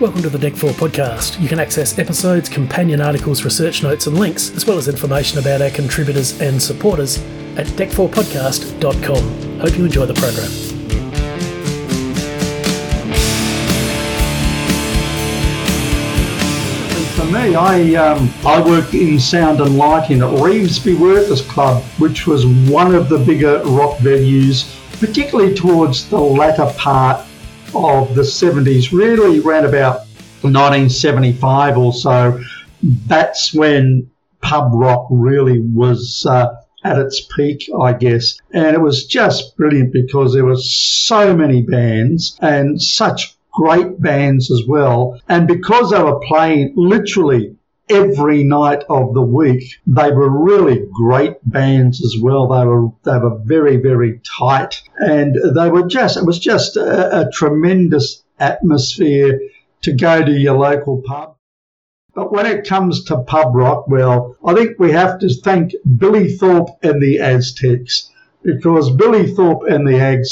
Welcome to the Deck 4 Podcast. You can access episodes, companion articles, research notes and links, as well as information about our contributors and supporters at deck4podcast.com. Hope you enjoy the program. For me, I worked in sound and lighting at Revesby Workers Club, which was one of the bigger rock venues, particularly towards the latter part of the 70s, really around about 1975 or so. That's when pub rock really was at its peak, I guess. And it was just brilliant because there were so many bands and such great bands as well. And because they were playing literally every night of the week, they were really great bands as well. They were very, very tight. And it was just a tremendous atmosphere to go to your local pub. But when it comes to pub rock, well, I think we have to thank Billy Thorpe and the Aztecs. Because Billy Thorpe had been around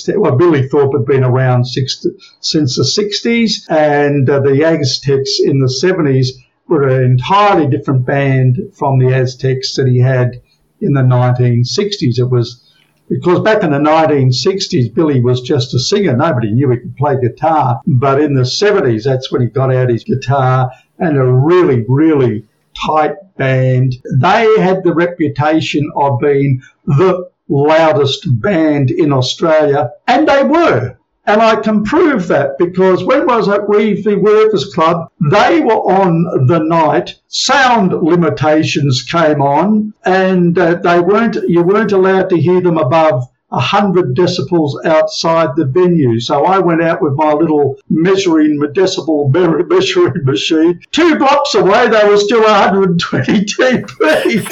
since the 60s, and the Aztecs in the 70s were an entirely different band from the Aztecs that he had in the 1960s. It was because back in the 1960s, Billy was just a singer. Nobody knew he could play guitar. But in the 70s, that's when he got out his guitar, and a really, really tight band. They had the reputation of being the loudest band in Australia, and they were. And I can prove that because when I was at Revesby Workers Club, they were on the night. Sound limitations came on, and you weren't allowed to hear them above 100 decibels outside the venue. So I went out with my little measuring machine. 2 blocks away, they were still 120 dB.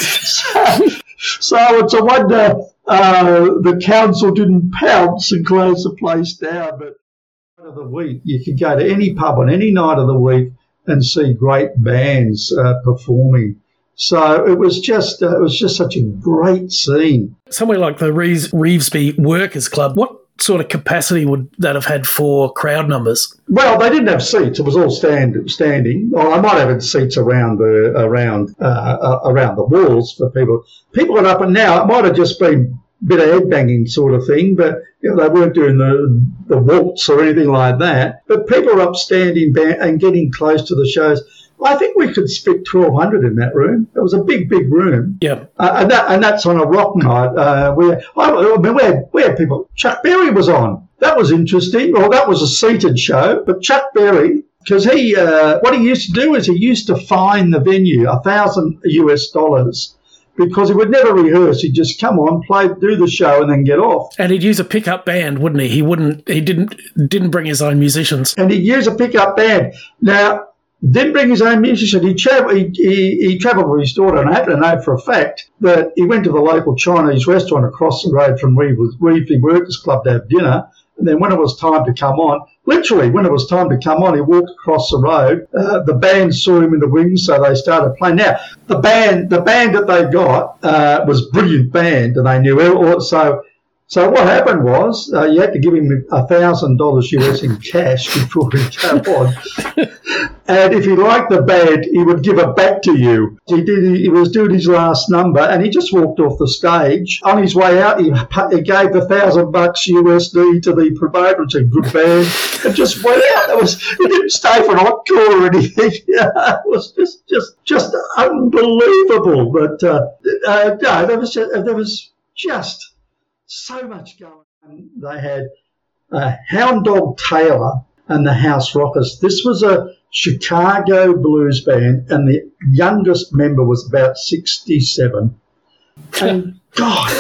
So it's a wonder the council didn't pounce and close the place down. But of the week, you could go to any pub on any night of the week and see great bands performing. So it was just such a great scene. Somewhere like the Revesby Workers Club, what sort of capacity would that have had for crowd numbers? Well, they didn't have seats; it was all standing. Well, I might have had seats around the walls for people. People got up, and now it might have just been a bit of head banging sort of thing, but you know, they weren't doing the waltz or anything like that. But people were up standing and getting close to the shows. I think we could fit 1,200 in that room. It was a big, big room. Yeah, and that's on a rock night. We had people. Chuck Berry was on. That was interesting. Well, that was a seated show, but Chuck Berry, because he, what he used to do is he used to fine the venue $1,000 US because he would never rehearse. He'd just come on, play, do the show, and then get off. And he'd use a pickup band, wouldn't he? He didn't bring his own musicians. And he'd use a pickup band now. Didn't bring his own musician. He travelled with his daughter, and I happen to know for a fact that he went to the local Chinese restaurant across the road from Revesby Workers Club to have dinner, and then when it was time to come on, he walked across the road. The band saw him in the wings, so they started playing. Now, the band that they got was a brilliant band, and they knew it. So what happened was you had to give him $1,000 US in cash before he came on. And if he liked the band, he would give it back to you. He was doing his last number, and he just walked off the stage. On his way out, he gave $1,000 USD to the promoter and said, "Good band," and just went out. He didn't stay for an encore or anything. It was just unbelievable. But no, there was just so much going on. They had Hound Dog Taylor and the House Rockers. This was a Chicago blues band, and the youngest member was about 67. And God,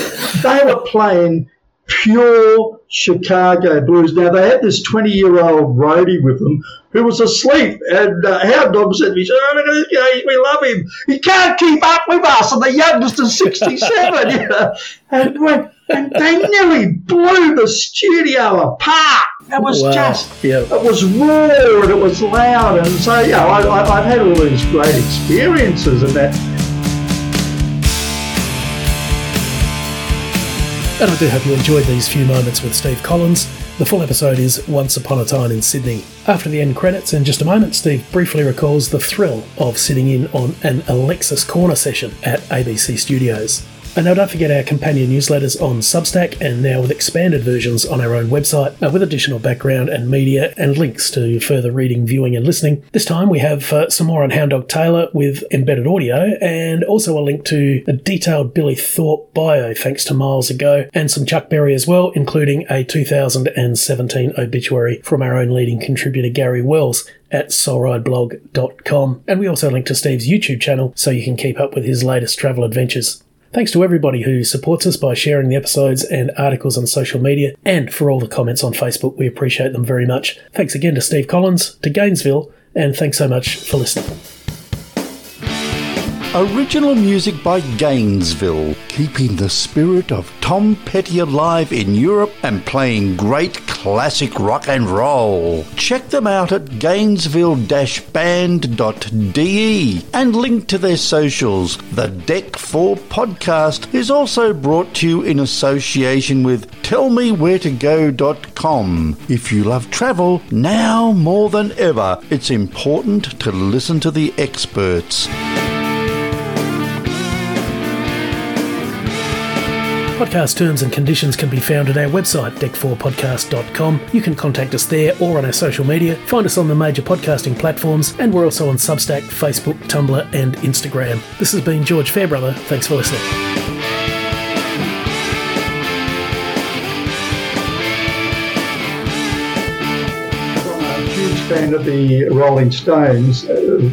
they were playing pure Chicago blues. Now, they had this 20-year-old roadie with them who was asleep, and Hound Dog said to me, "We love him. He can't keep up with us, and the youngest is 67. You know? And they nearly blew the studio apart. It was it was raw and it was loud. And so, yeah, I've had all these great experiences and that. And I do hope you enjoyed these few moments with Steve Collins. The full episode is Once Upon a Time in Sydney. After the end credits in just a moment, Steve briefly recalls the thrill of sitting in on an Alexis Corner session at ABC Studios. And now don't forget our companion newsletters on Substack and now with expanded versions on our own website with additional background and media and links to further reading, viewing and listening. This time we have some more on Hound Dog Taylor with embedded audio and also a link to a detailed Billy Thorpe bio thanks to Miles Ago and some Chuck Berry as well, including a 2017 obituary from our own leading contributor Gary Wells at soulrideblog.com. And we also link to Steve's YouTube channel so you can keep up with his latest travel adventures. Thanks to everybody who supports us by sharing the episodes and articles on social media and for all the comments on Facebook. We appreciate them very much. Thanks again to Steve Collins, to Gainesville, and thanks so much for listening. Original music by Gainesville, keeping the spirit of Tom Petty alive in Europe and playing great classic rock and roll. Check them out at gainesville-band.de and link to their socials. The Deck 4 Podcast is also brought to you in association with tellmewheretogo.com. If you love travel, now more than ever, it's important to listen to the experts. Podcast terms and conditions can be found at our website, deck4podcast.com. You can contact us there or on our social media. Find us on the major podcasting platforms, and we're also on Substack, Facebook, Tumblr, and Instagram. This has been George Fairbrother. Thanks for listening. Fan of the Rolling Stones,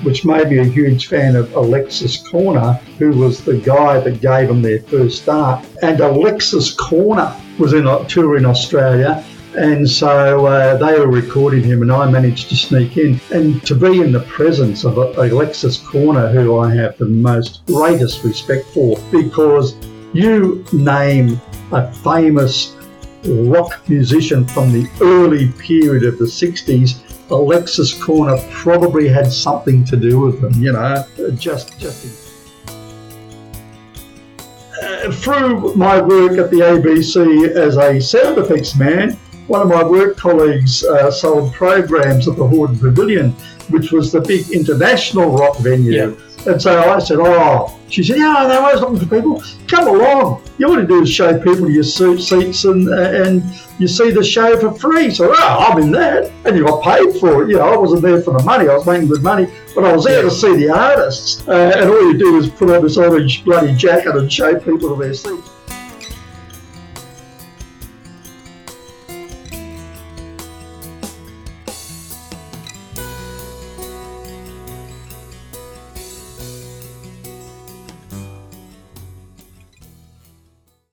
which made me a huge fan of Alexis Corner, who was the guy that gave them their first start. And Alexis Corner was in a tour in Australia, and so they were recording him, and I managed to sneak in. And to be in the presence of Alexis Corner, who I have the most greatest respect for, because you name a famous rock musician from the early period of the 60s, Alexis Corner probably had something to do with them, you know, through my work at the ABC as a sound effects man, one of my work colleagues sold programs at the Hordern Pavilion, which was the big international rock venue. Yeah. And so I said, she said, they're always looking for people. Come along. You want to do is show people your seats and you see the show for free. So, I'm in that. And you got paid for it. You know, I wasn't there for the money. I was making good money. But I was there to see the artists. And all you do is put on this orange bloody jacket and show people to their seats.